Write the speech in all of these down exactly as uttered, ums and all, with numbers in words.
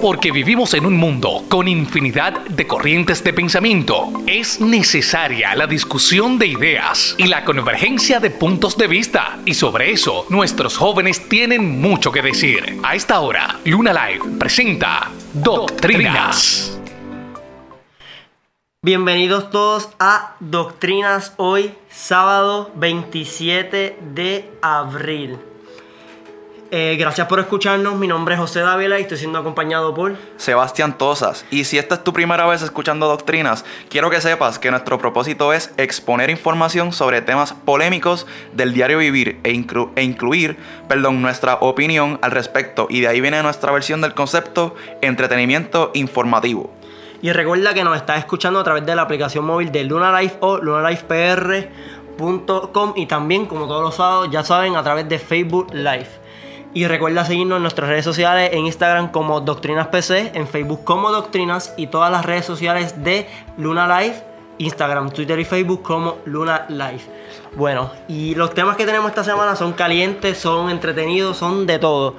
Porque vivimos en un mundo con infinidad de corrientes de pensamiento. Es necesaria la discusión de ideas y la convergencia de puntos de vista. Y sobre eso, nuestros jóvenes tienen mucho que decir. A esta hora, Luna Live presenta Doctrinas. Bienvenidos todos a Doctrinas hoy, sábado veintisiete de abril. Eh, gracias por escucharnos, mi nombre es José Dávila y estoy siendo acompañado por... Sebastián Tosas. Y si esta es tu primera vez escuchando Doctrinas, quiero que sepas que nuestro propósito es exponer información sobre temas polémicos del diario vivir e, inclu- e incluir perdón, nuestra opinión al respecto. Y de ahí viene nuestra versión del concepto entretenimiento informativo. Y recuerda que nos estás escuchando a través de la aplicación móvil de Lunalife o lunalife p r punto com y también, como todos los sábados, ya saben, a través de Facebook Live. Y recuerda seguirnos en nuestras redes sociales, en Instagram como DoctrinasPC, en Facebook como Doctrinas y todas las redes sociales de Luna Live, Instagram, Twitter y Facebook como Luna Live. Bueno, y los temas que tenemos esta semana son calientes, son entretenidos, son de todo.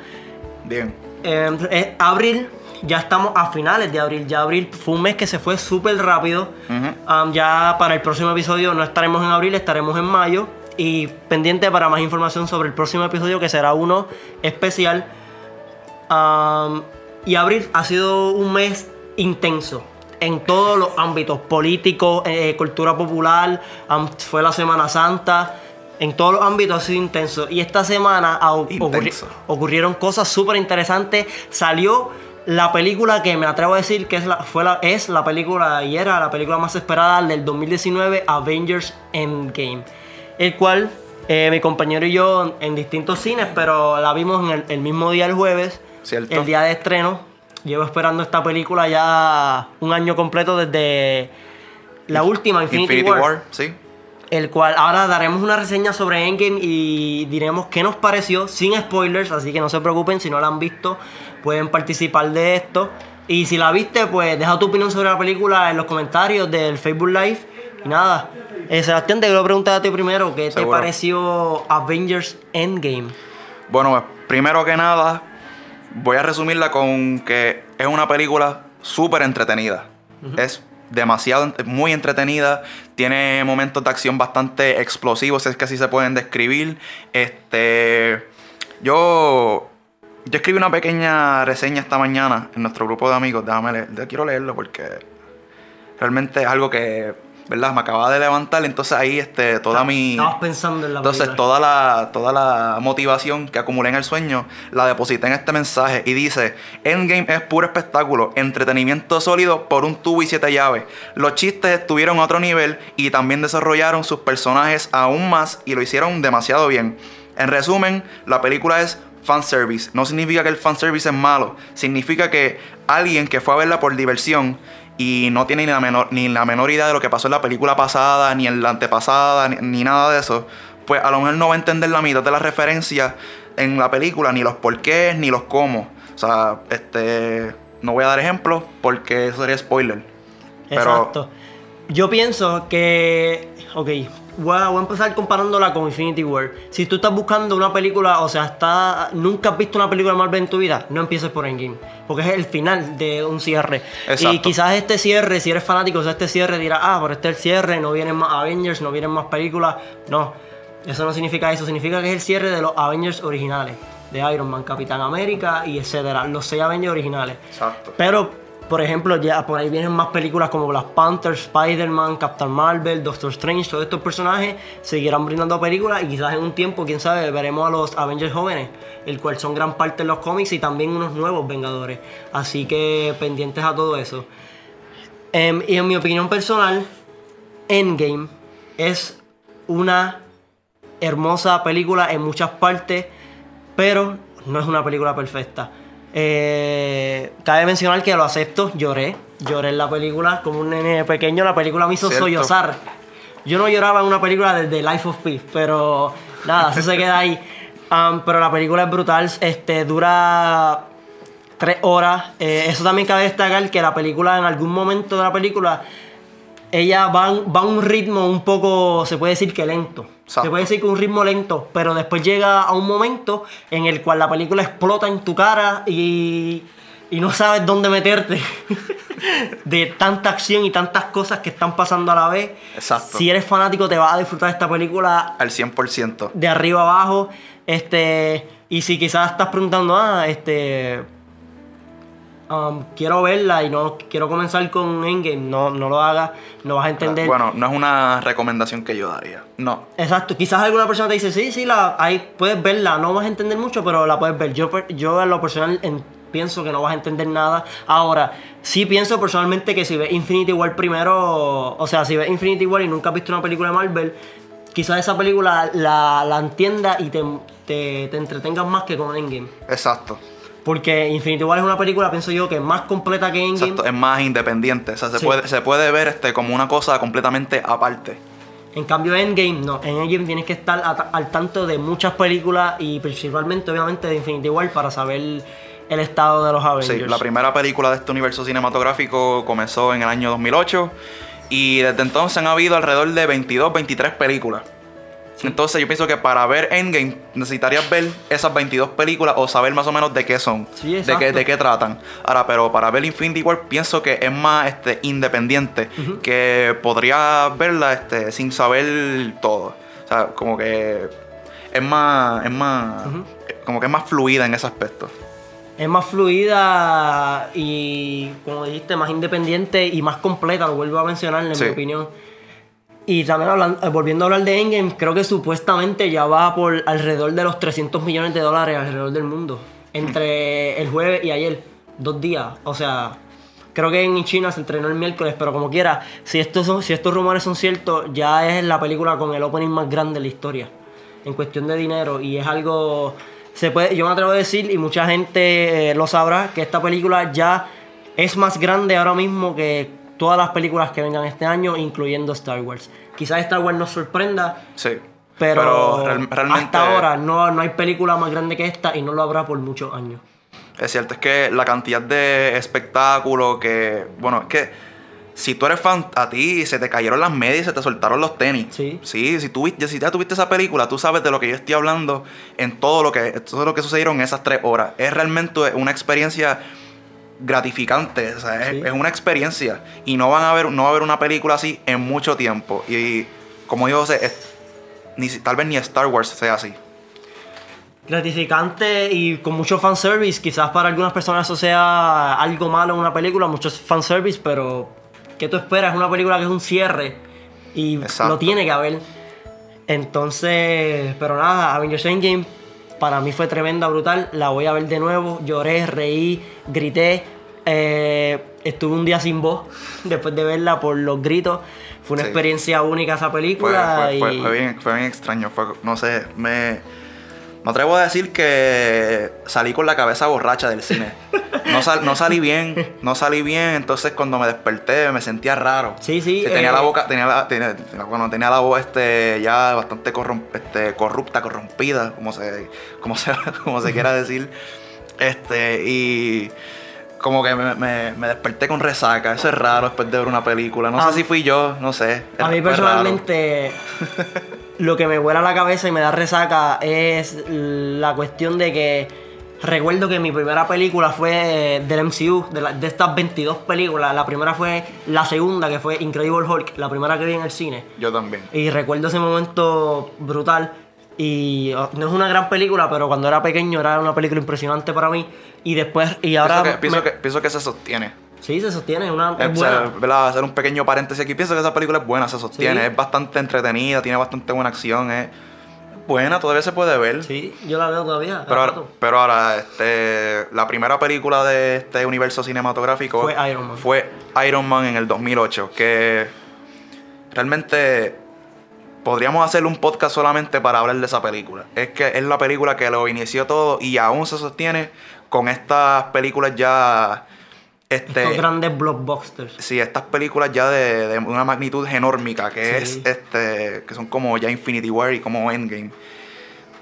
Bien. Eh, es abril, ya estamos a finales de abril, ya abril fue un mes que se fue súper rápido. Uh-huh. Um, ya para el próximo episodio no estaremos en abril, estaremos en mayo. Y pendiente para más información sobre el próximo episodio, que será uno especial. Um, y abril ha sido un mes intenso en todos los ámbitos: políticos, eh, cultura popular, um, fue la Semana Santa. En todos los ámbitos ha sido intenso. Y esta semana au- intenso. Ocurri- ocurrieron cosas súper interesantes. Salió la película que me atrevo a decir que es la, fue la, es la película y era la película más esperada del dos mil diecinueve, Avengers Endgame. El cual eh, mi compañero y yo en distintos cines, pero la vimos en el, el mismo día, el jueves. ¿Cierto? El día de estreno. Llevo esperando esta película ya un año completo desde la última, Infinity, Infinity War. War sí. El cual ahora daremos una reseña sobre Endgame y diremos qué nos pareció, sin spoilers, así que no se preocupen, si no la han visto pueden participar de esto. Y si la viste, pues deja tu opinión sobre la película en los comentarios del Facebook Live. Y nada, eh, Sebastián, te quiero preguntar a ti primero, ¿qué Seguro. te pareció Avengers Endgame? Bueno, primero que nada, voy a resumirla con que es una película súper entretenida. Uh-huh. Es demasiado, muy entretenida, tiene momentos de acción bastante explosivos, es que así se pueden describir. Este, yo, yo escribí una pequeña reseña esta mañana en nuestro grupo de amigos, déjame leer, quiero leerlo porque realmente es algo que... ¿Verdad? Me acababa de levantar, entonces ahí este, toda Está, mi... Estabas pensando en la Entonces película. toda la toda la motivación que acumulé en el sueño la deposité en este mensaje y dice: Endgame es puro espectáculo, entretenimiento sólido por un tubo y siete llaves. Los chistes estuvieron a otro nivel y también desarrollaron sus personajes aún más y lo hicieron demasiado bien. En resumen, la película es fanservice. No significa que el fanservice es malo, significa que alguien que fue a verla por diversión y no tiene ni la menor, ni la menor idea de lo que pasó en la película pasada, ni en la antepasada, ni, ni nada de eso, pues a lo mejor no va a entender la mitad de las referencias en la película, ni los porqués, ni los cómo. O sea, este no voy a dar ejemplos porque eso sería spoiler. Exacto. Pero... Yo pienso que... Ok, voy a, voy a empezar comparándola con Infinity War. Si tú estás buscando una película, o sea, está, nunca has visto una película de Marvel en tu vida, no empieces por Endgame, porque es el final de un cierre. Exacto. Y quizás este cierre, si eres fanático de este cierre, dirás, ah, pero este es el cierre, no vienen más Avengers, no vienen más películas. No, eso no significa eso, significa que es el cierre de los Avengers originales, de Iron Man, Capitán América y etcétera, los seis Avengers originales. Exacto. Pero... Por ejemplo, ya por ahí vienen más películas como Black Panther, Spider-Man, Captain Marvel, Doctor Strange. Todos estos personajes seguirán brindando películas y quizás en un tiempo, quién sabe, veremos a los Avengers jóvenes, el cual son gran parte de los cómics y también unos nuevos Vengadores. Así que pendientes a todo eso. Um, y en mi opinión personal, Endgame es una hermosa película en muchas partes, pero no es una película perfecta. Eh, cabe mencionar que lo acepto, lloré, lloré en la película como un nene pequeño, la película me hizo Cierto. sollozar. Yo no lloraba en una película desde Life of Pi, pero nada, eso se queda ahí. Um, pero la película es brutal, este, dura tres horas. Eh, eso también cabe destacar que la película, en algún momento de la película, ella va, va a un ritmo un poco, se puede decir que lento. Exacto. Se puede decir que un ritmo lento, pero después llega a un momento en el cual la película explota en tu cara y y no sabes dónde meterte de tanta acción y tantas cosas que están pasando a la vez. Exacto. Si eres fanático, te vas a disfrutar esta película al cien por ciento. De arriba abajo. Este, y si quizás estás preguntando, ah, este, um, quiero verla y no quiero comenzar con Endgame, no, no lo hagas, no vas a entender. Bueno, no es una recomendación que yo daría. No. Exacto. Quizás alguna persona te dice, sí, sí, la, ahí puedes verla, no vas a entender mucho, pero la puedes ver. Yo, yo en lo personal en, pienso que no vas a entender nada. Ahora, sí pienso personalmente que si ves Infinity War primero, o sea, si ves Infinity War y nunca has visto una película de Marvel, quizás esa película la, la entienda y te, te, te entretengas más que con Endgame. Exacto. Porque Infinity War es una película, pienso yo, que es más completa que Endgame. Exacto, es más independiente. O sea, se, sí. puede, se puede ver este, como una cosa completamente aparte. En cambio, Endgame no. En Endgame tienes que estar a, al tanto de muchas películas y principalmente, obviamente, de Infinity War para saber el estado de los Avengers. Sí, la primera película de este universo cinematográfico comenzó en el año dos mil ocho. Y desde entonces han habido alrededor de veintidós, veintitrés películas. Sí. Entonces yo pienso que para ver Endgame necesitarías ver esas veintidós películas o saber más o menos de qué son, sí, de, qué, de qué tratan. Ahora, pero para ver Infinity War pienso que es más este, independiente, uh-huh. que podrías verla este, sin saber todo. O sea, como que es más, es más, uh-huh. como que es más fluida en ese aspecto. Es más fluida y, como dijiste, más independiente y más completa, lo vuelvo a mencionar en sí. mi opinión. Y también hablando, volviendo a hablar de Endgame, creo que supuestamente ya va por alrededor de los trescientos millones de dólares alrededor del mundo. Entre el jueves y ayer, dos días. O sea, creo que en China se entrenó el miércoles, pero como quiera, si estos, son, si estos rumores son ciertos, ya es la película con el opening más grande de la historia. En cuestión de dinero, y es algo... Se puede, yo me atrevo a decir, y mucha gente eh, lo sabrá, que esta película ya es más grande ahora mismo que todas las películas que vengan este año, incluyendo Star Wars. Quizás Star Wars nos sorprenda, sí, pero, pero real, realmente, hasta ahora no, no hay película más grande que esta y no lo habrá por muchos años. Es cierto, es que la cantidad de espectáculos que... Bueno, es que... Si tú eres fan, a ti se te cayeron las medias y se te soltaron los tenis. Sí. Sí, si tú viste, si ya tuviste esa película, tú sabes de lo que yo estoy hablando en todo lo que, todo lo que sucedieron en esas tres horas. Es realmente una experiencia gratificante. O sea, sí. es, es una experiencia. Y no van a ver, no va a haber una película así en mucho tiempo. Y como digo, José, es, ni, tal vez ni Star Wars sea así. Gratificante y con mucho fanservice. Quizás para algunas personas eso sea algo malo en una película, mucho fanservice, pero... ¿Qué tú esperas? Es una película que es un cierre y Exacto. lo tiene que haber. Entonces, pero nada, Avengers Endgame para mí fue tremenda, brutal. La voy a ver de nuevo. Lloré, reí, grité. Eh, estuve un día sin voz después de verla por los gritos. Fue una sí. experiencia única esa película. Fue, fue, y... fue, fue, bien, fue bien extraño. Fue, no sé, me... Me atrevo a decir que salí con la cabeza borracha del cine. No, sal, no salí bien, no salí bien. Entonces cuando me desperté me sentía raro. Sí, sí. sí tenía eh, la boca, tenía la, tenía, bueno, tenía la voz este, ya bastante corrom, este, corrupta, corrompida, como se, como se, como se quiera decir. Este y como que me, me, me desperté con resaca. Eso es raro después de ver una película. No ah, sé si fui yo, no sé. A mí personalmente... Lo que me vuela la cabeza y me da resaca es la cuestión de que recuerdo que mi primera película fue del M C U, de, la, de estas veintidós películas. La primera fue la segunda, que fue Incredible Hulk, la primera que vi en el cine. Yo también. Y recuerdo ese momento brutal. Y no es una gran película, pero cuando era pequeño era una película impresionante para mí. Y después, y ahora... Pienso que, pienso me... que, pienso que se sostiene. Sí, se sostiene, una, es, es buena. O sea, hacer un pequeño paréntesis aquí, pienso que esa película es buena, se sostiene, sí. es bastante entretenida, tiene bastante buena acción, es buena, todavía se puede ver. Sí, yo la veo todavía. Pero, ahora, pero ahora, este, la primera película de este universo cinematográfico fue Iron Man, fue Iron Man en el dos mil ocho, que realmente podríamos hacer un podcast solamente para hablar de esa película. Es que es la película que lo inició todo y aún se sostiene con estas películas ya... Este, Estos grandes blockbusters. Sí, estas películas ya de, de una magnitud genórmica, que sí. es este, que son como ya Infinity War y como Endgame.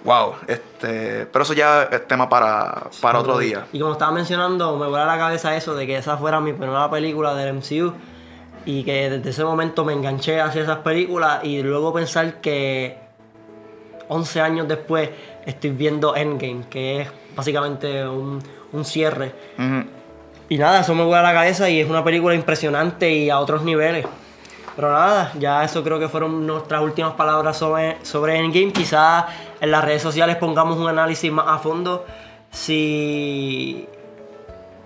Wow, este, pero eso ya es tema para, para sí, otro día. Y como estaba mencionando, me volaba la cabeza eso de que esa fuera mi primera película del M C U y que desde ese momento me enganché hacia esas películas y luego pensar que once años después estoy viendo Endgame, que es básicamente un, un cierre. Uh-huh. Y nada, eso me vuela la cabeza y es una película impresionante y a otros niveles. Pero nada, ya eso creo que fueron nuestras últimas palabras sobre, sobre Endgame. Quizás en las redes sociales pongamos un análisis más a fondo. Si...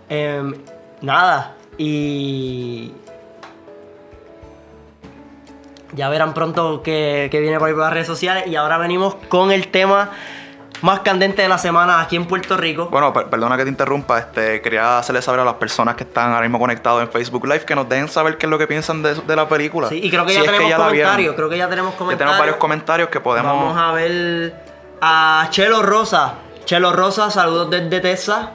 Eh, nada, y... ya verán pronto que, que viene por ahí por las redes sociales. Y ahora venimos con el tema más candente de la semana aquí en Puerto Rico. Bueno, per perdona que te interrumpa. Este, quería hacerles saber a las personas que están ahora mismo conectados en Facebook Live que nos dejen saber qué es lo que piensan de, de la película. Sí, y creo que si ya tenemos que ya comentarios. Creo que ya tenemos comentarios. Ya tenemos varios comentarios que podemos... Vamos a ver a Chelo Rosa. Chelo Rosa, saludos desde Texas.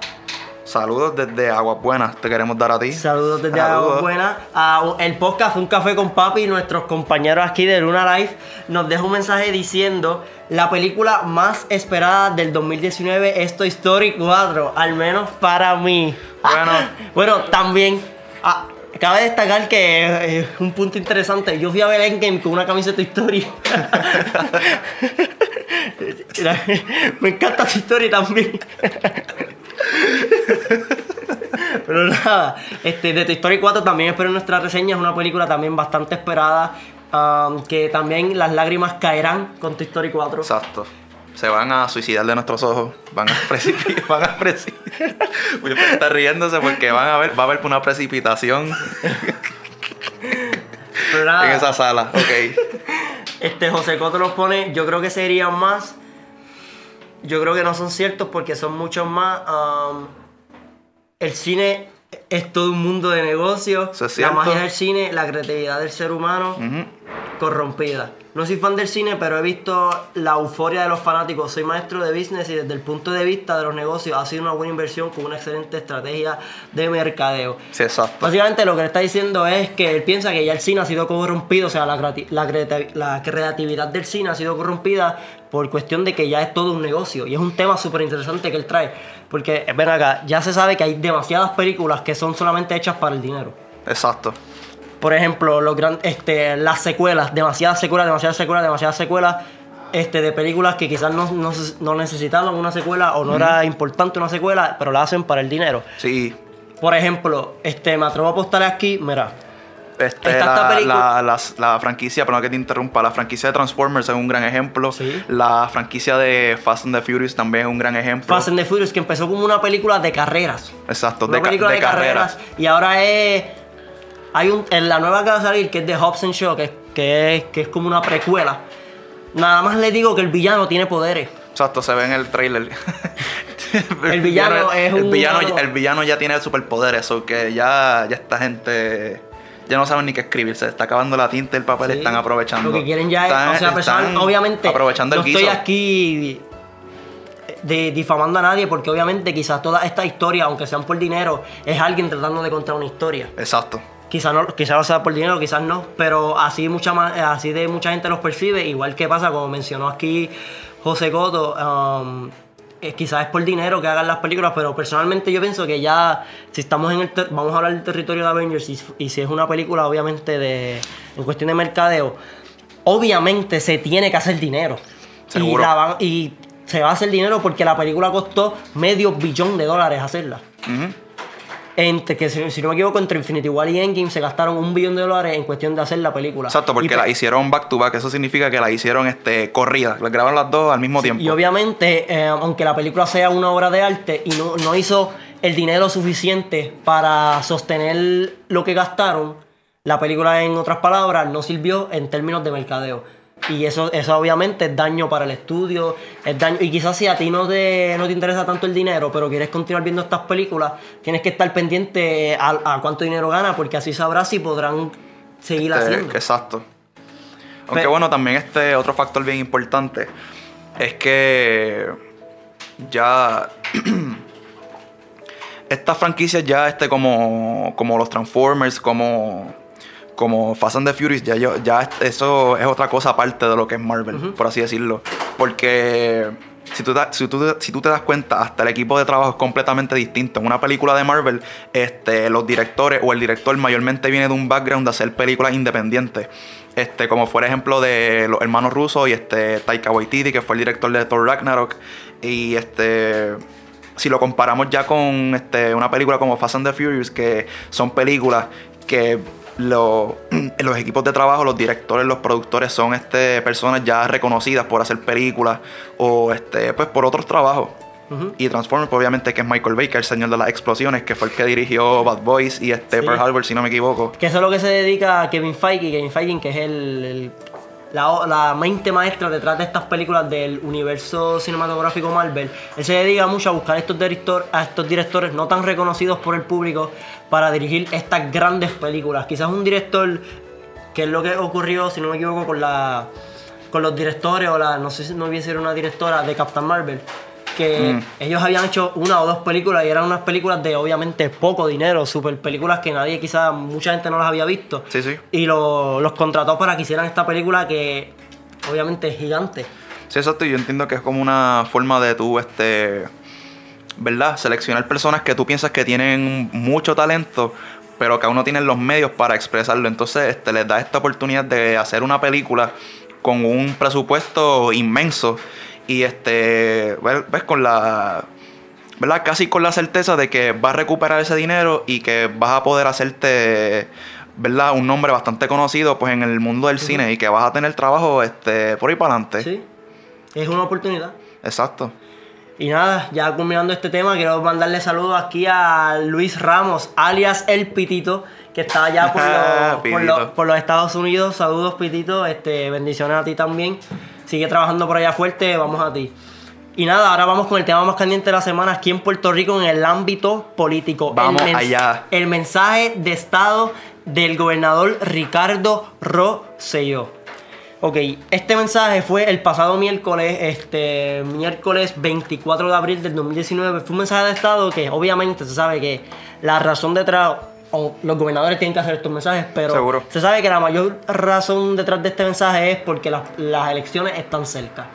Saludos desde Aguas Buenas, te queremos dar a ti. Saludos desde Saludos. Aguas Buenas. A el podcast Un Café con Papi, nuestros compañeros aquí de Luna Life, nos deja un mensaje diciendo: la película más esperada del dos mil diecinueve es Toy Story cuatro, al menos para mí. Bueno, bueno también ah, cabe destacar que es eh, un punto interesante. Yo fui a ver Endgame con una camisa de Toy Story. Me encanta Toy Story también. Pero nada, este, de Toy Story cuatro también espero nuestra reseña. Es una película también bastante esperada, um, que también las lágrimas caerán con Toy Story cuatro. Exacto, se van a suicidar de nuestros ojos. Van a precipitar. Van a precipitar. Voy a estar riéndose porque van a ver, va a haber una precipitación. Pero nada, en esa sala, ok. Este, José Cotto nos pone: yo creo que serían más. Yo creo que no son ciertos porque son muchos más. Um, el cine es todo un mundo de negocios. La magia del cine, la creatividad del ser humano, uh-huh. corrompida. No soy fan del cine, pero he visto la euforia de los fanáticos. Soy maestro de business y desde el punto de vista de los negocios ha sido una buena inversión con una excelente estrategia de mercadeo. Sí, exacto. Básicamente lo que le está diciendo es que él piensa que ya el cine ha sido corrompido, o sea, la, la, la creatividad del cine ha sido corrompida por cuestión de que ya es todo un negocio. Y es un tema súper interesante que él trae. Porque, ven acá, ya se sabe que hay demasiadas películas que son solamente hechas para el dinero. Exacto. Por ejemplo, los gran, este, las secuelas, demasiadas secuelas, demasiadas secuelas, demasiadas secuelas este, de películas que quizás no, no, no necesitaban una secuela o no mm. era importante una secuela, pero la hacen para el dinero. Sí. Por ejemplo, este, me atrevo a apostar aquí, mira. Este, esta, la, esta la, la, la franquicia, perdón que te interrumpa, la franquicia de Transformers es un gran ejemplo. ¿Sí? La franquicia de Fast and the Furious también es un gran ejemplo. Fast and the Furious, que empezó como una película de carreras. Exacto, una de, película de, de carreras. carreras. Y ahora es... Hay un, en la nueva que va a salir, que es de Hobbs and Shaw, que, que, es, que es como una precuela. Nada más le digo que el villano tiene poderes. Exacto, se ve en el trailer. El villano bueno, es el, un... Villano, el villano ya tiene superpoderes, o que ya, ya esta gente... Ya no saben ni qué escribir, se está acabando la tinta, el papel, sí, están aprovechando. Lo que quieren ya es... Están, o sea, personal, obviamente, aprovechando no el estoy guiso. aquí... De, difamando a nadie, porque obviamente quizás toda esta historia, aunque sean por dinero, es alguien tratando de contar una historia. Exacto. Quizás no, quizás lo sea por dinero, quizás no, pero así mucha así de mucha gente los percibe, igual que pasa, como mencionó aquí José Cotto, um, eh, quizás es por dinero que hagan las películas, pero personalmente yo pienso que ya, si estamos en el, vamos a hablar del territorio de Avengers, y, y si es una película obviamente de, en cuestión de mercadeo, obviamente se tiene que hacer dinero. Seguro. Y, la van, y se va a hacer dinero porque la película costó medio billón de dólares hacerla. Uh-huh. Entre, que si, si no me equivoco, entre Infinity War y Endgame se gastaron un billón de dólares en cuestión de hacer la película. Exacto, porque y, la hicieron back to back. Eso significa que la hicieron este, corrida. La grabaron las dos al mismo sí, tiempo. Y obviamente, eh, aunque la película sea una obra de arte y no, no hizo el dinero suficiente para sostener lo que gastaron, la película, en otras palabras, no sirvió en términos de mercadeo. Y eso, eso obviamente es daño para el estudio, es daño. Y quizás si a ti no te, no te interesa tanto el dinero, pero quieres continuar viendo estas películas, tienes que estar pendiente a, a cuánto dinero gana, porque así sabrás si podrán seguir este, haciendo. Exacto. Aunque pero, bueno, también este otro factor bien importante es que ya... estas franquicias ya este, como, como los Transformers, como... Como Fast and the Furious, ya, yo, ya eso es otra cosa aparte de lo que es Marvel, uh-huh. por así decirlo. Porque si tú, si, tú, si tú te das cuenta, hasta el equipo de trabajo es completamente distinto. En una película de Marvel, este, los directores o el director mayormente viene de un background de hacer películas independientes. Este, como fue el ejemplo de los hermanos rusos y este Taika Waititi, que fue el director de Thor Ragnarok. Y este... si lo comparamos ya con este, una película como Fast and the Furious, que son películas que Lo, los equipos de trabajo, los directores, los productores son este, personas ya reconocidas por hacer películas o este, pues por otros trabajos. Uh-huh. Y Transformers, obviamente, que es Michael Bay, el señor de las explosiones, que fue el que dirigió Bad Boys y este sí. Pearl Harbor, si no me equivoco. Que eso es lo que se dedica a Kevin Feige, Kevin Feige, que es el, el la, la mente maestra detrás de estas películas del universo cinematográfico Marvel. Él se dedica mucho a buscar estos director, a estos directores no tan reconocidos por el público para dirigir estas grandes películas. Quizás un director, que es lo que ocurrió, si no me equivoco, con la con los directores, o la no sé si no hubiese sido una directora de Captain Marvel, que mm. ellos habían hecho una o dos películas y eran unas películas de obviamente poco dinero, super películas que nadie, quizás mucha gente no las había visto. Sí, sí. Y lo, los contrató para que hicieran esta película que obviamente es gigante. Sí, exacto. Yo entiendo que es como una forma de tú, este... ¿verdad? Seleccionar personas que tú piensas que tienen mucho talento, pero que aún no tienen los medios para expresarlo. Entonces, este, les da esta oportunidad de hacer una película con un presupuesto inmenso y este, ves, con la, ¿verdad? Casi con la certeza de que vas a recuperar ese dinero y que vas a poder hacerte, ¿verdad?, un nombre bastante conocido, pues, en el mundo del uh-huh. cine, y que vas a tener trabajo este, por ahí para adelante. Sí, es una oportunidad. Exacto. Y nada, ya culminando este tema, quiero mandarle saludos aquí a Luis Ramos, alias El Pitito, que está allá por los, por los, por los Estados Unidos. Saludos, Pitito, este, bendiciones a ti también. Sigue trabajando por allá fuerte, vamos a ti. Y nada, ahora vamos con el tema más caliente de la semana aquí en Puerto Rico en el ámbito político. Vamos el mens- allá. El mensaje de Estado del gobernador Ricardo Rosselló. Ok, este mensaje fue el pasado miércoles, este miércoles veinticuatro de abril del dos mil diecinueve. Fue un mensaje de Estado que obviamente se sabe que la razón detrás, o los gobernadores tienen que hacer estos mensajes, pero Seguro. se sabe que la mayor razón detrás de este mensaje es porque las, las elecciones están cerca.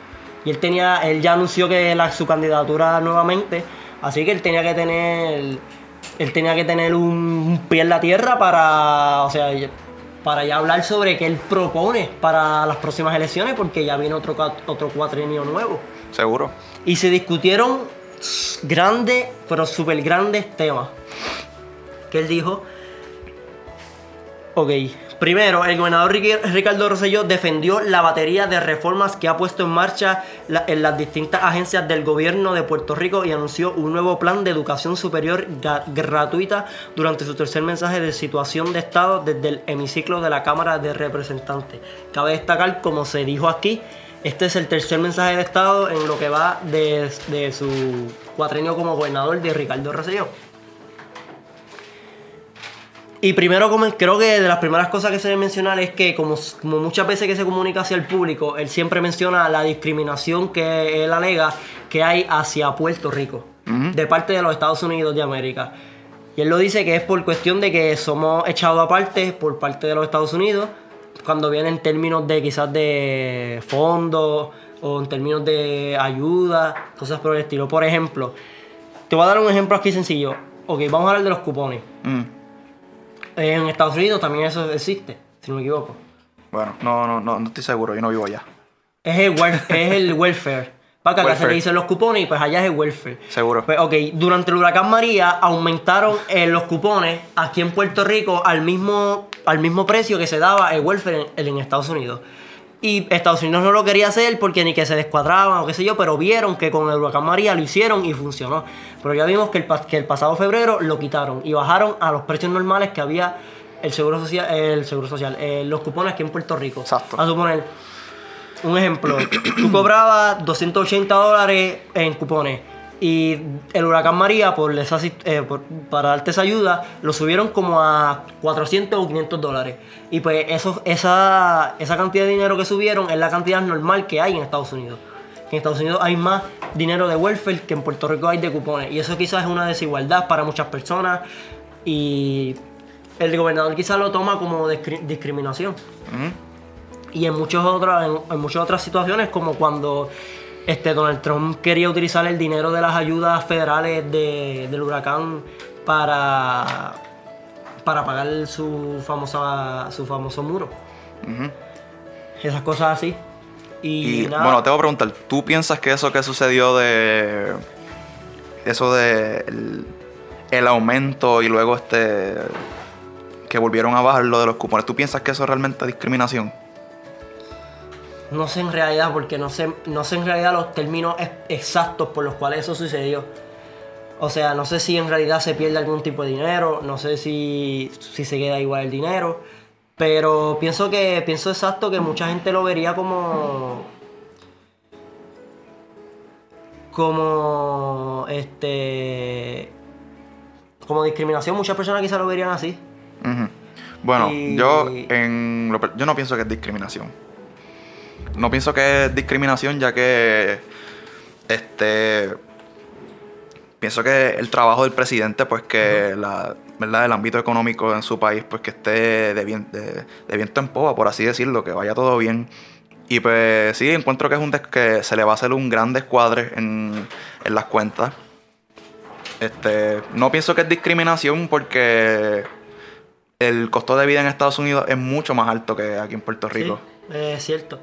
Y él tenía, él ya anunció que la, su candidatura nuevamente, así que él tenía que tener, él tenía que tener un, un pie en la tierra para, o sea, para ya hablar sobre qué él propone para las próximas elecciones, porque ya viene otro, otro cuatrienio nuevo. Seguro. Y se discutieron grandes, pero súper grandes temas. Que él dijo... Ok, primero, el gobernador Ricardo Rosselló defendió la batería de reformas que ha puesto en marcha la, en las distintas agencias del gobierno de Puerto Rico y anunció un nuevo plan de educación superior ga- gratuita durante su tercer mensaje de situación de Estado desde el hemiciclo de la Cámara de Representantes. Cabe destacar, como se dijo aquí, este es el tercer mensaje de Estado en lo que va de, de su cuatrienio como gobernador de Ricardo Rosselló. Y primero, creo que de las primeras cosas que se debe mencionar es que, como, como muchas veces que se comunica hacia el público, él siempre menciona la discriminación que él alega que hay hacia Puerto Rico, uh-huh. de parte de los Estados Unidos de América. Y él lo dice que es por cuestión de que somos echados aparte por parte de los Estados Unidos, cuando viene en términos de quizás de fondos o en términos de ayuda, cosas por el estilo. Por ejemplo, te voy a dar un ejemplo aquí sencillo. Ok, vamos a hablar de los cupones. Uh-huh. En Estados Unidos también eso existe, si no me equivoco. Bueno, no, no, no, no estoy seguro, yo no vivo allá. Es el, welf- es el welfare. Para acá se le dicen los cupones y pues allá es el welfare. Seguro. Pues, ok, durante el huracán María aumentaron eh, los cupones aquí en Puerto Rico al mismo, al mismo precio que se daba el welfare en, en Estados Unidos. Y Estados Unidos no lo quería hacer porque ni que se descuadraban o qué sé yo, pero vieron que con el huracán María lo hicieron y funcionó. Pero ya vimos que el, que el pasado febrero lo quitaron y bajaron a los precios normales que había el seguro social, el seguro social, eh, los cupones aquí en Puerto Rico. Exacto. A suponer, un ejemplo, tú cobrabas doscientos ochenta dólares en cupones y el huracán María, por esa, eh, por, para darte esa ayuda, lo subieron como a cuatrocientos o quinientos dólares. Y pues eso, esa, esa cantidad de dinero que subieron es la cantidad normal que hay en Estados Unidos. En Estados Unidos hay más dinero de welfare que en Puerto Rico hay de cupones. Y eso quizás es una desigualdad para muchas personas. Y el gobernador quizás lo toma como discri- discriminación. Uh-huh. Y en muchas otras, en, en muchas otras situaciones, como cuando... Este, Donald Trump quería utilizar el dinero de las ayudas federales de, del huracán para, para pagar su, famosa, su famoso muro. Uh-huh. Esas cosas así. Y, y nada. Bueno, te voy a preguntar, ¿tú piensas que eso que sucedió de, eso de el, el aumento y luego este que volvieron a bajar lo de los cupones. ¿Tú piensas que eso es realmente discriminación? No sé en realidad, porque no sé, no sé en realidad los términos exactos por los cuales eso sucedió. O sea, no sé si en realidad se pierde algún tipo de dinero, no sé si, si se queda igual el dinero, pero pienso que pienso exacto que mucha gente lo vería como como este como discriminación. Muchas personas quizás lo verían así. Uh-huh. Bueno, y... yo en lo, yo no pienso que es discriminación. No pienso que es discriminación, ya que este pienso que el trabajo del presidente, pues que uh-huh. la verdad el ámbito económico en su país, pues que esté de, bien, de, de viento en popa, por así decirlo, que vaya todo bien. Y pues sí, encuentro que es un des- que se le va a hacer un gran descuadre en, en las cuentas. Este, no pienso que es discriminación porque el costo de vida en Estados Unidos es mucho más alto que aquí en Puerto Rico. Sí, es cierto.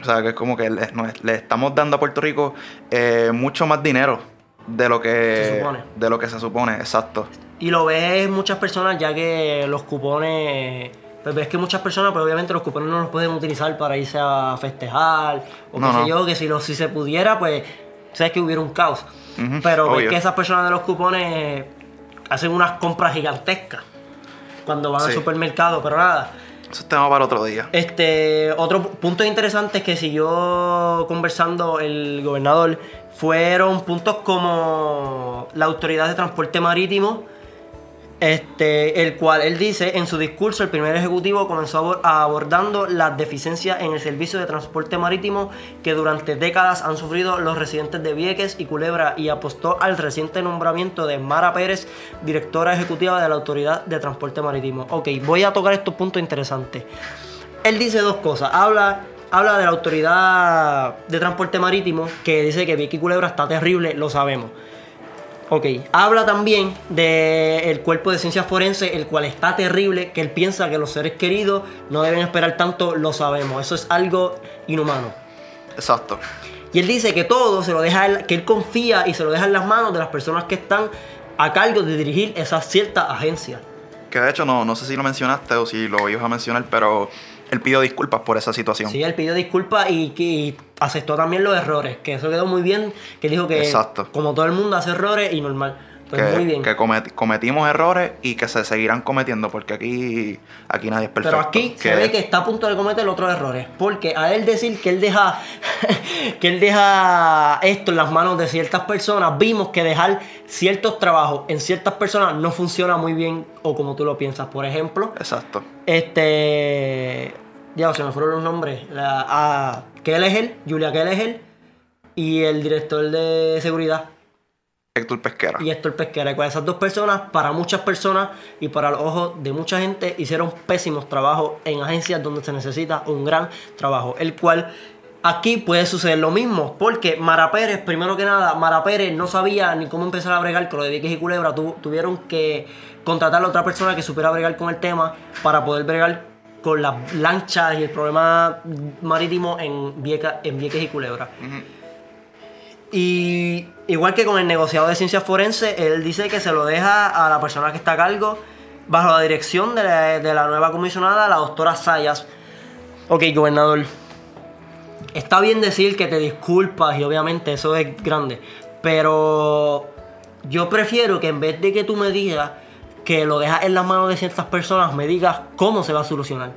O sea, que es como que le, le estamos dando a Puerto Rico eh, mucho más dinero de lo que de lo que se supone, exacto. Y lo ves muchas personas, ya que los cupones, pues ves que muchas personas, pero obviamente los cupones no los pueden utilizar para irse a festejar o no, qué no. sé yo, que si, lo, si se pudiera, pues sabes que hubiera un caos. Uh-huh, pero obvio. Ves que esas personas de los cupones hacen unas compras gigantescas cuando van sí. al supermercado, pero nada. Eso es tema para otro día. Este, otro punto interesante es que siguió conversando el gobernador. Fueron puntos como la Autoridad de Transporte Marítimo, este, el cual él dice, en su discurso, el primer ejecutivo comenzó abordando las deficiencias en el servicio de transporte marítimo que durante décadas han sufrido los residentes de Vieques y Culebra, y apostó al reciente nombramiento de Mara Pérez, directora ejecutiva de la Autoridad de Transporte Marítimo. Ok, voy a tocar estos puntos interesantes. Él dice dos cosas. Habla... Habla de la Autoridad de Transporte Marítimo, que dice que Vieques y Culebra está terrible, lo sabemos. Ok. Habla también del cuerpo de ciencias forenses, el cual está terrible, que él piensa que los seres queridos no deben esperar tanto, lo sabemos. Eso es algo inhumano. Exacto. Y él dice que todo se lo deja, que él confía y se lo deja en las manos de las personas que están a cargo de dirigir esa cierta agencia. Que de hecho no, no sé si lo mencionaste o si lo ibas a mencionar, pero... él pidió disculpas por esa situación. Sí, él pidió disculpas y, y aceptó también los errores, que eso quedó muy bien, que dijo que exacto. como todo el mundo hace errores y normal. Entonces, que, muy bien. Que cometi- cometimos errores y que se seguirán cometiendo, porque aquí, aquí nadie es perfecto. Pero aquí que se ve él... que está a punto de cometer otros errores, porque a él decir que él deja que él deja esto en las manos de ciertas personas, vimos que dejar ciertos trabajos en ciertas personas no funciona muy bien o como tú lo piensas, por ejemplo. Exacto. Este... Ya, se me fueron los nombres. La, a Kelleher, Julia Kelleher y el director de seguridad. Héctor Pesquera. Y Héctor Pesquera. Y con esas dos personas, para muchas personas y para los ojos de mucha gente, hicieron pésimos trabajos en agencias donde se necesita un gran trabajo. El cual aquí puede suceder lo mismo, porque Mara Pérez, primero que nada, Mara Pérez no sabía ni cómo empezar a bregar con lo de Vieques y Culebra. Tu, tuvieron que contratar a otra persona que supiera bregar con el tema para poder bregar con las lanchas y el problema marítimo en, Vieca, en Vieques y Culebra. Uh-huh. Y igual que con el negociado de ciencias forenses, él dice que se lo deja a la persona que está a cargo bajo la dirección de la, de la nueva comisionada, la doctora Sayas. Ok, gobernador, está bien decir que te disculpas y obviamente eso es grande, pero yo prefiero que en vez de que tú me digas que lo dejas en las manos de ciertas personas, me digas cómo se va a solucionar.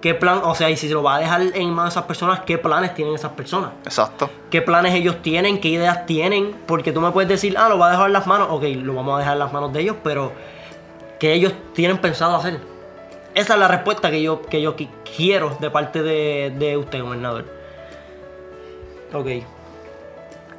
¿Qué plan? O sea, y si se lo va a dejar en manos de esas personas, ¿qué planes tienen esas personas? Exacto. ¿Qué planes ellos tienen? ¿Qué ideas tienen? Porque tú me puedes decir, ah, lo va a dejar en las manos. Ok, lo vamos a dejar en las manos de ellos, pero ¿qué ellos tienen pensado hacer? Esa es la respuesta que yo, que yo quiero de parte de, de usted, gobernador. Ok.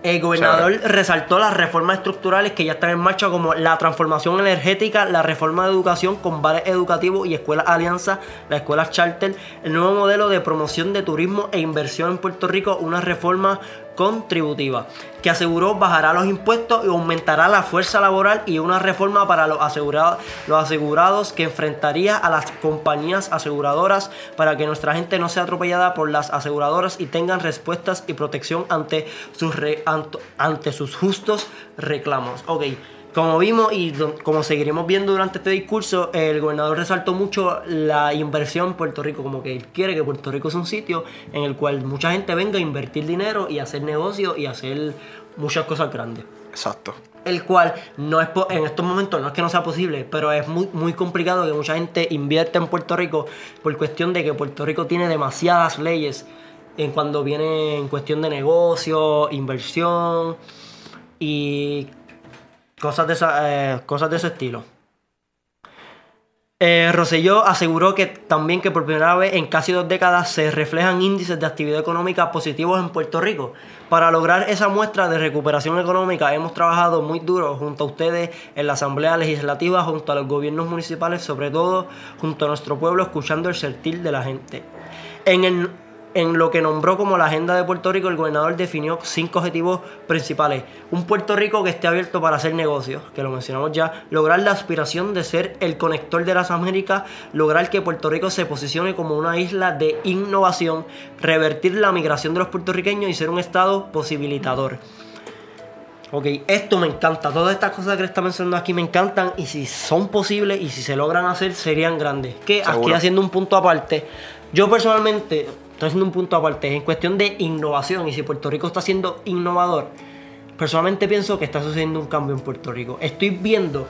El gobernador Chévere. resaltó las reformas estructurales que ya están en marcha, como la transformación energética, la reforma de educación con vales educativos y escuelas alianza, la escuela charter, el nuevo modelo de promoción de turismo e inversión en Puerto Rico, una reforma contributiva, que aseguró bajará los impuestos y aumentará la fuerza laboral, y una reforma para los asegurados, los asegurados que enfrentaría a las compañías aseguradoras para que nuestra gente no sea atropellada por las aseguradoras y tengan respuestas y protección ante sus, re, ante, ante sus justos reclamos. Ok. Como vimos y como seguiremos viendo durante este discurso, el gobernador resaltó mucho la inversión en Puerto Rico, como que él quiere que Puerto Rico sea un sitio en el cual mucha gente venga a invertir dinero y hacer negocios y hacer muchas cosas grandes. Exacto. El cual no es po en estos momentos no es que no sea posible, pero es muy, muy complicado que mucha gente invierta en Puerto Rico por cuestión de que Puerto Rico tiene demasiadas leyes en cuando viene en cuestión de negocio, inversión y... Cosas de, esa, eh, cosas de ese estilo. Eh, Rosselló aseguró que también que por primera vez en casi dos décadas se reflejan índices de actividad económica positivos en Puerto Rico. Para lograr esa muestra de recuperación económica hemos trabajado muy duro junto a ustedes en la Asamblea Legislativa, junto a los gobiernos municipales, sobre todo junto a nuestro pueblo, escuchando el sentir de la gente. En el... En lo que nombró como la agenda de Puerto Rico, el gobernador definió cinco objetivos principales. Un Puerto Rico que esté abierto para hacer negocios, que lo mencionamos ya. Lograr la aspiración de ser el conector de las Américas. Lograr que Puerto Rico se posicione como una isla de innovación. Revertir la migración de los puertorriqueños y ser un estado posibilitador. Ok, esto me encanta. Todas estas cosas que le está mencionando aquí me encantan. Y si son posibles y si se logran hacer, serían grandes. Que Seguro. Aquí haciendo un punto aparte, yo personalmente... Estoy haciendo un punto aparte, en cuestión de innovación, y si Puerto Rico está siendo innovador, personalmente pienso que está sucediendo un cambio en Puerto Rico. Estoy viendo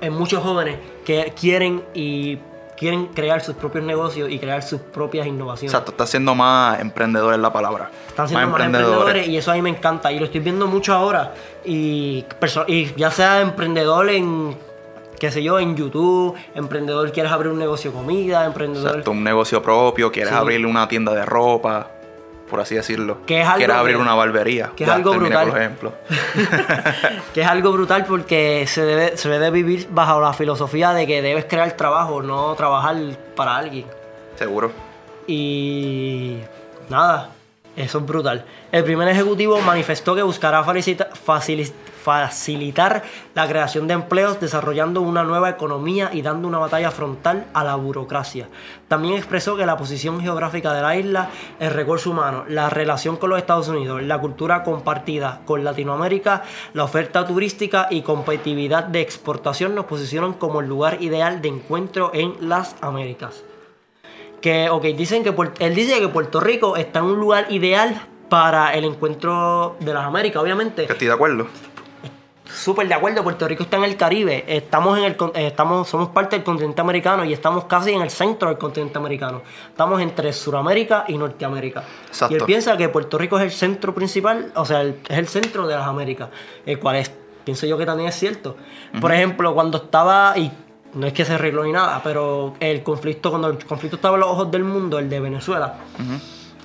en muchos jóvenes que quieren y quieren crear sus propios negocios y crear sus propias innovaciones. Exacto, está siendo más emprendedor en la palabra. Están siendo más, más emprendedores. emprendedores y eso a mí me encanta y lo estoy viendo mucho ahora. Y, y ya sea emprendedor en... qué sé yo, en YouTube, emprendedor, quieres abrir un negocio de comida, emprendedor... Exacto, un negocio propio, quieres sí. abrir una tienda de ropa, por así decirlo. Que es algo quieres abrir que, una barbería. Que es ya, algo brutal. Por ejemplo. Que es algo brutal porque se debe, se debe vivir bajo la filosofía de que debes crear trabajo, no trabajar para alguien. Seguro. Y... nada, eso es brutal. El primer ejecutivo manifestó que buscará facilitar... facilitar la creación de empleos, desarrollando una nueva economía y dando una batalla frontal a la burocracia. También expresó que la posición geográfica de la isla, el recurso humano, la relación con los Estados Unidos, la cultura compartida con Latinoamérica, la oferta turística y competitividad de exportación nos posicionan como el lugar ideal de encuentro en las Américas. Que, okay, dicen que él dice que Puerto Rico está en un lugar ideal para el encuentro de las Américas, obviamente. Estoy de acuerdo. Súper de acuerdo, Puerto Rico está en el Caribe, estamos en el estamos somos parte del continente americano y estamos casi en el centro del continente americano. Estamos entre Sudamérica y Norteamérica. Exacto. Y él piensa que Puerto Rico es el centro principal, o sea, el, es el centro de las Américas, el cual es, pienso yo que también es cierto. Uh-huh. Por ejemplo, cuando estaba, y no es que se arregló ni nada, pero el conflicto, cuando el conflicto estaba en los ojos del mundo, el de Venezuela, uh-huh.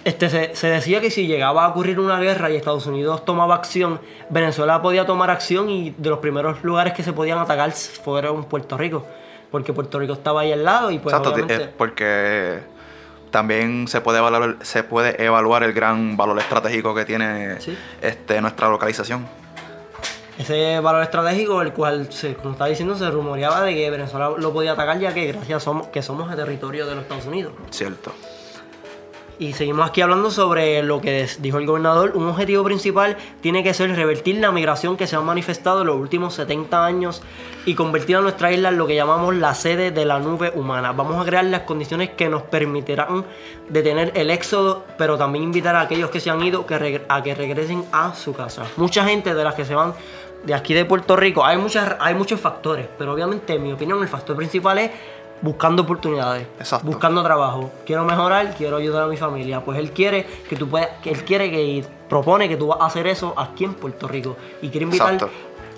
Este, se, se decía que si llegaba a ocurrir una guerra y Estados Unidos tomaba acción, Venezuela podía tomar acción y de los primeros lugares que se podían atacar fueron Puerto Rico, porque Puerto Rico estaba ahí al lado y pues Exacto, obviamente... porque también se puede evaluar, se puede evaluar el gran valor estratégico que tiene ¿Sí? este, nuestra localización. Ese valor estratégico, el cual, como estaba diciendo, se rumoreaba de que Venezuela lo podía atacar ya que gracias somos, que somos el territorio de los Estados Unidos. Cierto. Y seguimos aquí hablando sobre lo que dijo el gobernador. Un objetivo principal tiene que ser revertir la migración que se ha manifestado en los últimos setenta años y convertir a nuestra isla en lo que llamamos la sede de la nube humana. Vamos a crear las condiciones que nos permitirán detener el éxodo, pero también invitar a aquellos que se han ido a que regresen a su casa. Mucha gente de las que se van de aquí de Puerto Rico, hay, muchas, hay muchos factores, pero obviamente en mi opinión el factor principal es buscando oportunidades, Exacto. buscando trabajo. Quiero mejorar, quiero ayudar a mi familia. Pues él quiere que tú puedas, él quiere que propone que tú vas a hacer eso aquí en Puerto Rico. Y quiere invitar Exacto.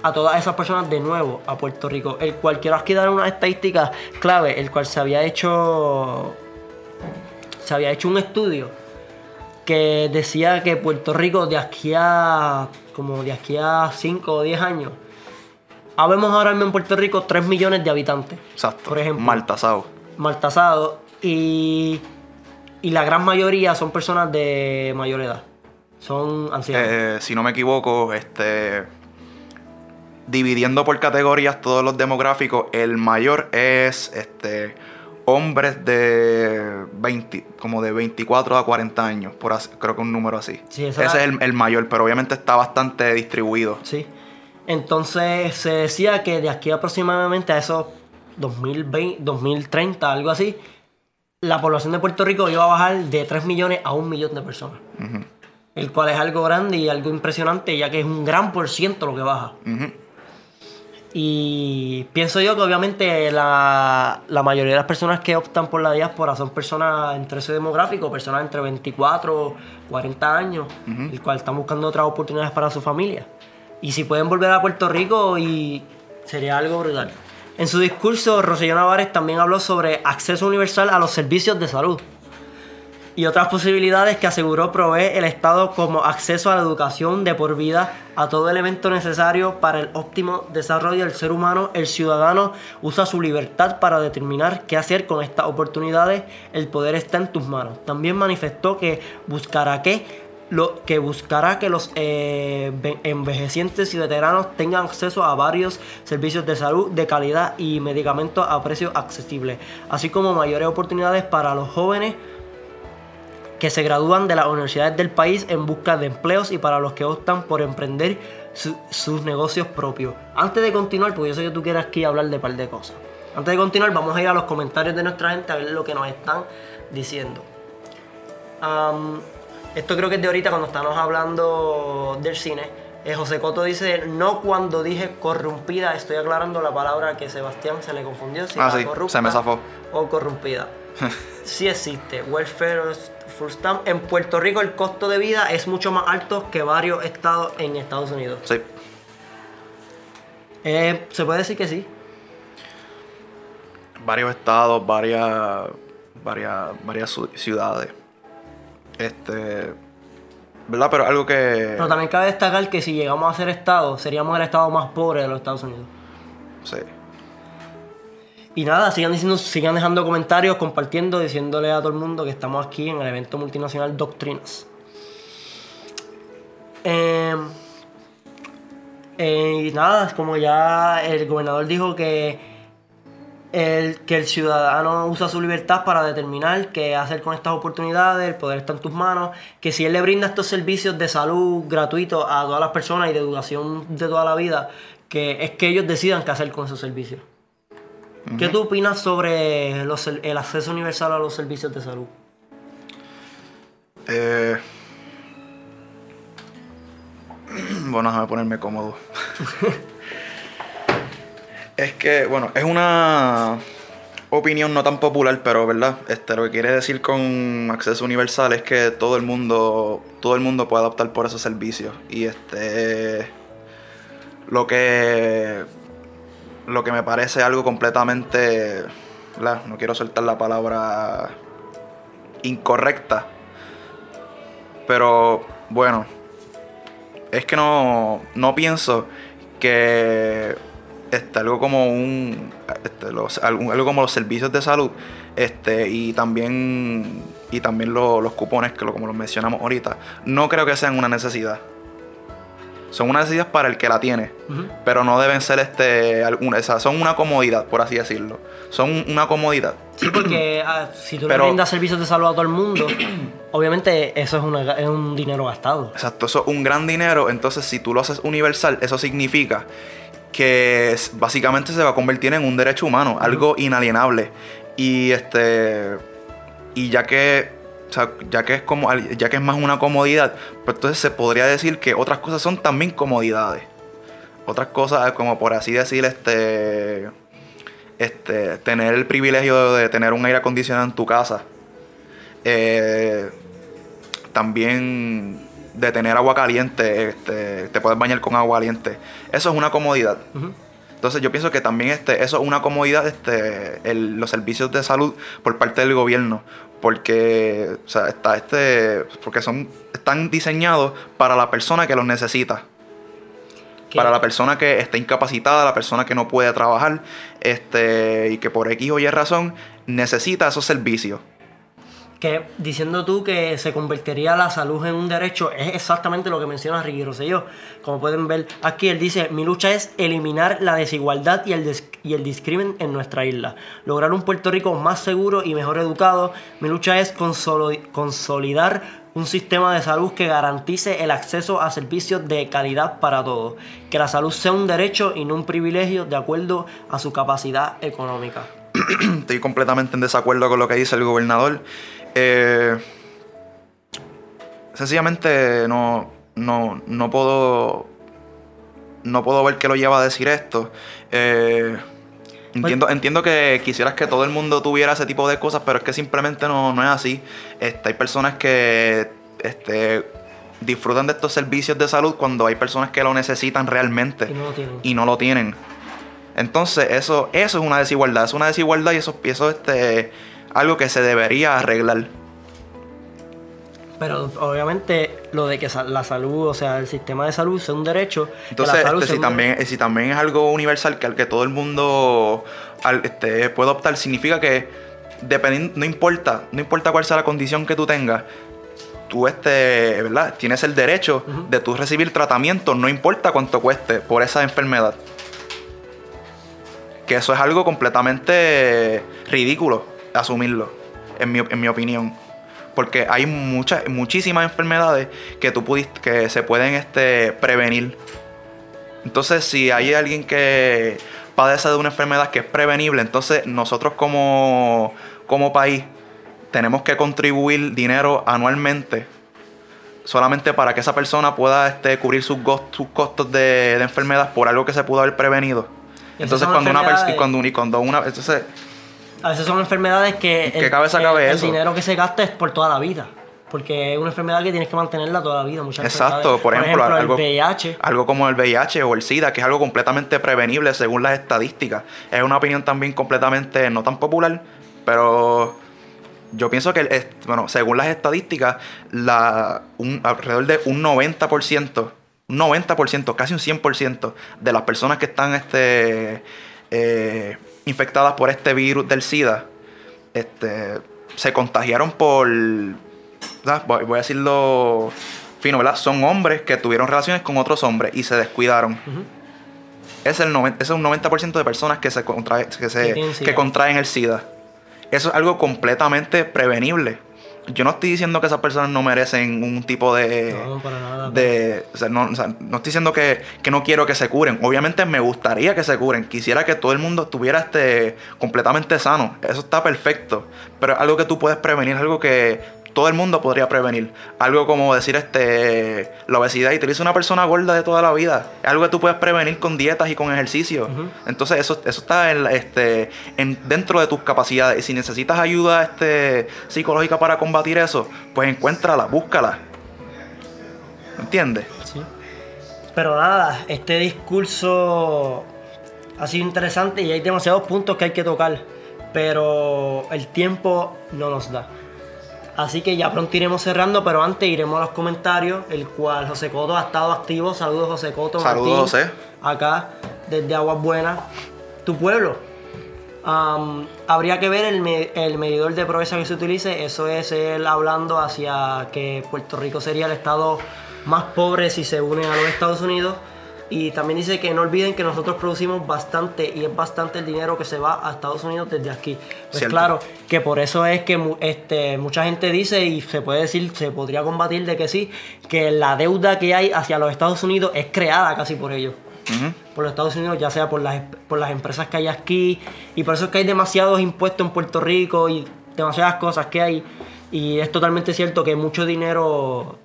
a todas esas personas de nuevo a Puerto Rico. El cual quiero aquí dar unas estadísticas clave, el cual se había hecho. Se había hecho un estudio que decía que Puerto Rico de aquí a como de aquí a cinco o diez años. Habemos ahora mismo en Puerto Rico tres millones de habitantes. Exacto. Por ejemplo. Maltasados. Maltasados. Y, y la gran mayoría son personas de mayor edad. Son ancianos. Eh, si no me equivoco, este, dividiendo por categorías todos los demográficos, el mayor es este hombres de veinte, como de veinticuatro a cuarenta años, por así, creo que un número así. Sí, ese era... es el, el mayor, pero obviamente está bastante distribuido. Sí. Entonces se decía que de aquí aproximadamente a esos dos mil veinte, dos mil treinta, algo así, la población de Puerto Rico iba a bajar de tres millones a un millón de personas. Uh-huh. El cual es algo grande y algo impresionante, ya que es un gran por ciento lo que baja. Uh-huh. Y pienso yo que obviamente la, la mayoría de las personas que optan por la diáspora son personas entre ese demográfico, personas entre veinticuatro, cuarenta años, uh-huh, el cual están buscando otras oportunidades para su familia. Y si pueden volver a Puerto Rico, y sería algo brutal. En su discurso, Rosselló Navarez también habló sobre acceso universal a los servicios de salud y otras posibilidades que aseguró provee el Estado, como acceso a la educación de por vida, a todo elemento necesario para el óptimo desarrollo del ser humano. El ciudadano usa su libertad para determinar qué hacer con estas oportunidades. El poder está en tus manos. También manifestó que buscará que, lo, que, buscará que los eh, envejecientes y veteranos tengan acceso a varios servicios de salud de calidad y medicamentos a precios accesibles, así como mayores oportunidades para los jóvenes que se gradúan de las universidades del país en busca de empleos y para los que optan por emprender su, sus negocios propios. Antes de continuar, porque yo sé que tú quieres aquí hablar de un par de cosas. Antes de continuar, vamos a ir a los comentarios de nuestra gente a ver lo que nos están diciendo. Um, esto creo que es de ahorita cuando estamos hablando del cine. Eh, José Cotto dice, no cuando dije corrompida, estoy aclarando la palabra que Sebastián se le confundió. Si ah, sí, corrupta, se me zafó. O corrompida. Sí existe. Welfare Full Stamp. En Puerto Rico el costo de vida es mucho más alto que varios estados en Estados Unidos. Sí. Eh, ¿Se puede decir que sí? Varios estados, varias, varias, varias ciudades. Este, ¿verdad? Pero algo que... Pero también cabe destacar que si llegamos a ser estado, seríamos el estado más pobre de los Estados Unidos. Sí. Y nada, sigan diciendo, sigan dejando comentarios, compartiendo, diciéndole a todo el mundo que estamos aquí en el evento multinacional Doctrinas. Eh, eh, y nada, como ya el gobernador dijo que el, que el ciudadano usa su libertad para determinar qué hacer con estas oportunidades, el poder está en tus manos, que si él le brinda estos servicios de salud gratuitos a todas las personas y de educación de toda la vida, que es que ellos decidan qué hacer con esos servicios. ¿Qué tú opinas sobre los, el acceso universal a los servicios de salud? Eh, bueno, déjame ponerme cómodo. Es que, bueno, es una opinión no tan popular, pero verdad, este, lo que quiere decir con acceso universal es que todo el mundo, todo el mundo puede optar por esos servicios. Y este, lo que Lo que me parece algo completamente, ¿verdad? No quiero soltar la palabra incorrecta, pero bueno, es que no, no pienso que este, algo como un este, los, algo como los servicios de salud este, y también y también lo, los cupones, que lo, como los mencionamos ahorita, no creo que sean una necesidad. Son unas necesidades para el que la tiene, uh-huh, pero no deben ser este, alguna, o sea, son una comodidad, por así decirlo. Son una comodidad. Sí, porque ah, si tú pero, le brindas servicios de salud a todo el mundo, obviamente eso es, una, es un dinero gastado. Exacto, eso es un gran dinero. Entonces, si tú lo haces universal, eso significa que básicamente se va a convertir en un derecho humano, uh-huh, algo inalienable. Y este, y ya que O sea, ya que es como, ya que es más una comodidad, pues entonces se podría decir que otras cosas son también comodidades. Otras cosas, como por así decir, este, este, tener el privilegio de tener un aire acondicionado en tu casa, eh, también de tener agua caliente, este, te puedes bañar con agua caliente. Eso es una comodidad. Uh-huh. Entonces yo pienso que también este, eso es una comodidad, este, el, los servicios de salud por parte del gobierno, porque o sea, está este, porque son, están diseñados para la persona que los necesita, ¿Qué? para la persona que está incapacitada, la persona que no puede trabajar, este, y que por X o Y razón necesita esos servicios. que diciendo tú que se convertiría la salud en un derecho, es exactamente lo que menciona Ricky Rosselló. Como pueden ver aquí, él dice: mi lucha es eliminar la desigualdad y el, des y el discrimen en nuestra isla, lograr un Puerto Rico más seguro y mejor educado. Mi lucha es consolidar un sistema de salud que garantice el acceso a servicios de calidad para todos, que la salud sea un derecho y no un privilegio de acuerdo a su capacidad económica. Estoy completamente en desacuerdo con lo que dice el gobernador. Eh, sencillamente no, no, no puedo no puedo ver qué lo lleva a decir esto. Eh, Entiendo, entiendo que quisieras que todo el mundo tuviera ese tipo de cosas, pero es que simplemente no, no es así. Este, hay personas que este, disfrutan de estos servicios de salud cuando hay personas que lo necesitan realmente y no lo tienen. Y no lo tienen. Entonces, eso, eso es una desigualdad. Es una desigualdad y eso es este, algo que se debería arreglar. Pero obviamente lo de que la salud, o sea, el sistema de salud sea un derecho. Entonces, que la salud este, si, también, un... si también es algo universal que al que todo el mundo al, este, puede optar, significa que dependiendo, no importa, no importa cuál sea la condición que tú tengas, tú este, ¿verdad? Tienes el derecho uh-huh. de tú recibir tratamiento, no importa cuánto cueste por esa enfermedad. Que eso es algo completamente ridículo asumirlo, en mi, en mi opinión. Porque hay muchas, muchísimas enfermedades que tú pudiste, que se pueden este, prevenir. Entonces, si hay alguien que padece de una enfermedad que es prevenible, entonces nosotros como, como país tenemos que contribuir dinero anualmente solamente para que esa persona pueda este, cubrir sus, sus costos de, de enfermedad por algo que se pudo haber prevenido. Entonces, cuando una persona... Cuando, cuando una, entonces... A veces son enfermedades que, que el, cabeza cabe el, eso. El dinero que se gasta es por toda la vida. Porque es una enfermedad que tienes que mantenerla toda la vida. Muchas Exacto, por ejemplo, por ejemplo algo, el V I H. Algo como el V I H o el SIDA, que es algo completamente prevenible según las estadísticas. Es una opinión también completamente no tan popular, pero yo pienso que, bueno, según las estadísticas, la, un, alrededor de un noventa por ciento, un noventa por ciento, casi un cien por ciento de las personas que están... este eh, infectadas por este virus del SIDA, este, se contagiaron por, ¿verdad? Voy a decirlo fino, ¿verdad? Son hombres que tuvieron relaciones con otros hombres y se descuidaron. Uh-huh. Es el noventa, es un noventa por ciento de personas que se contrae, que se, que contraen el SIDA. Eso es algo completamente prevenible. Yo no estoy diciendo que esas personas no merecen un tipo de... No, para nada. De, o sea, no, o sea, no estoy diciendo que, que no quiero que se curen. Obviamente me gustaría que se curen. Quisiera que todo el mundo estuviera este, completamente sano. Eso está perfecto. Pero es algo que tú puedes prevenir. Es algo que todo el mundo podría prevenir. Algo como decir este, la obesidad. Y te lo dice una persona gorda de toda la vida. Es algo que tú puedes prevenir con dietas y con ejercicio. Uh-huh. Entonces eso, eso está en, este, en, dentro de tus capacidades. Y si necesitas ayuda este, psicológica para combatir eso, pues encuéntrala, búscala. ¿Entiendes? Sí. Pero nada, este discurso ha sido interesante y hay demasiados puntos que hay que tocar, pero el tiempo no nos da. Así que ya pronto iremos cerrando, pero antes iremos a los comentarios, el cual José Cotto ha estado activo. Saludos, José Cotto. Saludos, Martín, José. Acá, desde Aguas Buenas, tu pueblo. Um, habría que ver el, me el medidor de progreso que se utilice. Eso es él hablando hacia que Puerto Rico sería el estado más pobre si se une a los Estados Unidos. Y también dice que no olviden que nosotros producimos bastante y es bastante el dinero que se va a Estados Unidos desde aquí. Pues cierto. Claro, que por eso es que este, mucha gente dice, y se puede decir, se podría combatir de que sí, que la deuda que hay hacia los Estados Unidos es creada casi por ellos. Uh-huh. Por los Estados Unidos, ya sea por las, por las empresas que hay aquí, y por eso es que hay demasiados impuestos en Puerto Rico y demasiadas cosas que hay, y es totalmente cierto que mucho dinero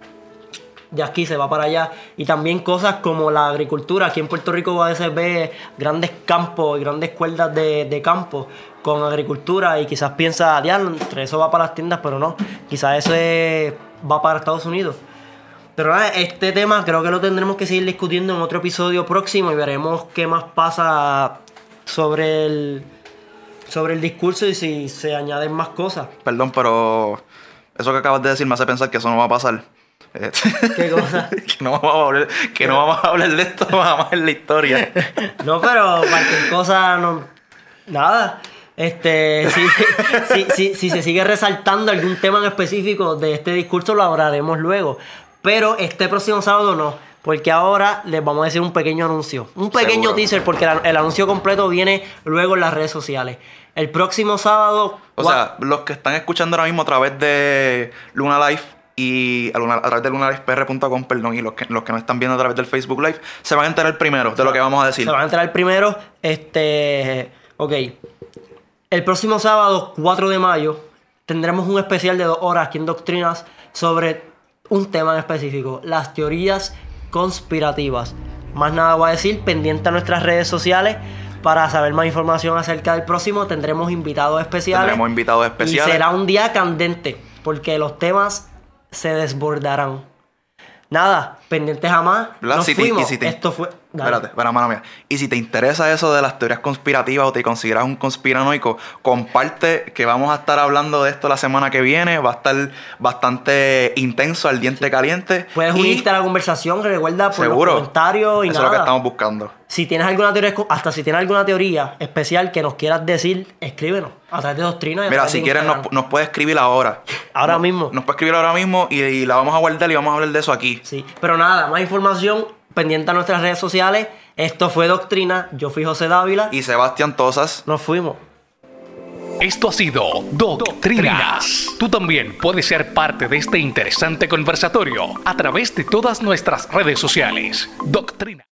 de aquí se va para allá, y también cosas como la agricultura. Aquí en Puerto Rico a veces ves grandes campos y grandes cuerdas de, de campo con agricultura, y quizás piensas, diantre, eso va para las tiendas, pero no, quizás eso es, va para Estados Unidos. Pero nada, este tema creo que lo tendremos que seguir discutiendo en otro episodio próximo y veremos qué más pasa sobre el, sobre el discurso y si se añaden más cosas. Perdón, pero eso que acabas de decir me hace pensar que eso no va a pasar. ¿Qué cosa? que no vamos a hablar, que no vamos a hablar de esto jamás en la historia. No, pero cualquier cosa, no, nada. Este, si, si, si, si se sigue resaltando algún tema en específico de este discurso, lo hablaremos luego. Pero este próximo sábado no, porque ahora les vamos a decir un pequeño anuncio. Un pequeño Seguro. teaser, porque el, el anuncio completo viene luego en las redes sociales. El próximo sábado... O what? sea, los que están escuchando ahora mismo a través de Lunalife y a, Luna, a través de lunalifepr punto com, perdón, y los que, los que nos están viendo a través del Facebook Live, se van a enterar primero de lo que vamos a decir. Se van a enterar primero. Este... Ok. El próximo sábado, cuatro de mayo, tendremos un especial de dos horas aquí en Doctrinas sobre un tema en específico, las teorías conspirativas. Más nada voy a decir, pendiente a nuestras redes sociales para saber más información acerca del próximo. Tendremos invitados especiales. Tendremos invitados especiales. Y será un día candente, porque los temas se desbordarán. Nada, pendientes a más. Nos si fuimos. Te, si te, Esto fue... Dale. Espérate, espera, mano mía. Y si te interesa eso de las teorías conspirativas o te consideras un conspiranoico, comparte que vamos a estar hablando de esto la semana que viene. Va a estar bastante intenso, al diente sí. caliente. Puedes y... unirte a la conversación, recuerda, por Seguro. los comentarios y eso nada. Eso es lo que estamos buscando. Si tienes alguna teoría, hasta si tienes alguna teoría especial que nos quieras decir, escríbenos a través de Doctrina. Mira, si quieres nos, nos puedes escribir ahora. Ahora nos, mismo. Nos puedes escribir ahora mismo y, y la vamos a guardar y vamos a hablar de eso aquí. Sí, pero nada, más información pendiente a nuestras redes sociales. Esto fue Doctrina. Yo fui José Dávila. Y Sebastián Tosas. Nos fuimos. Esto ha sido Doctrinas. Tú también puedes ser parte de este interesante conversatorio a través de todas nuestras redes sociales. Doctrina.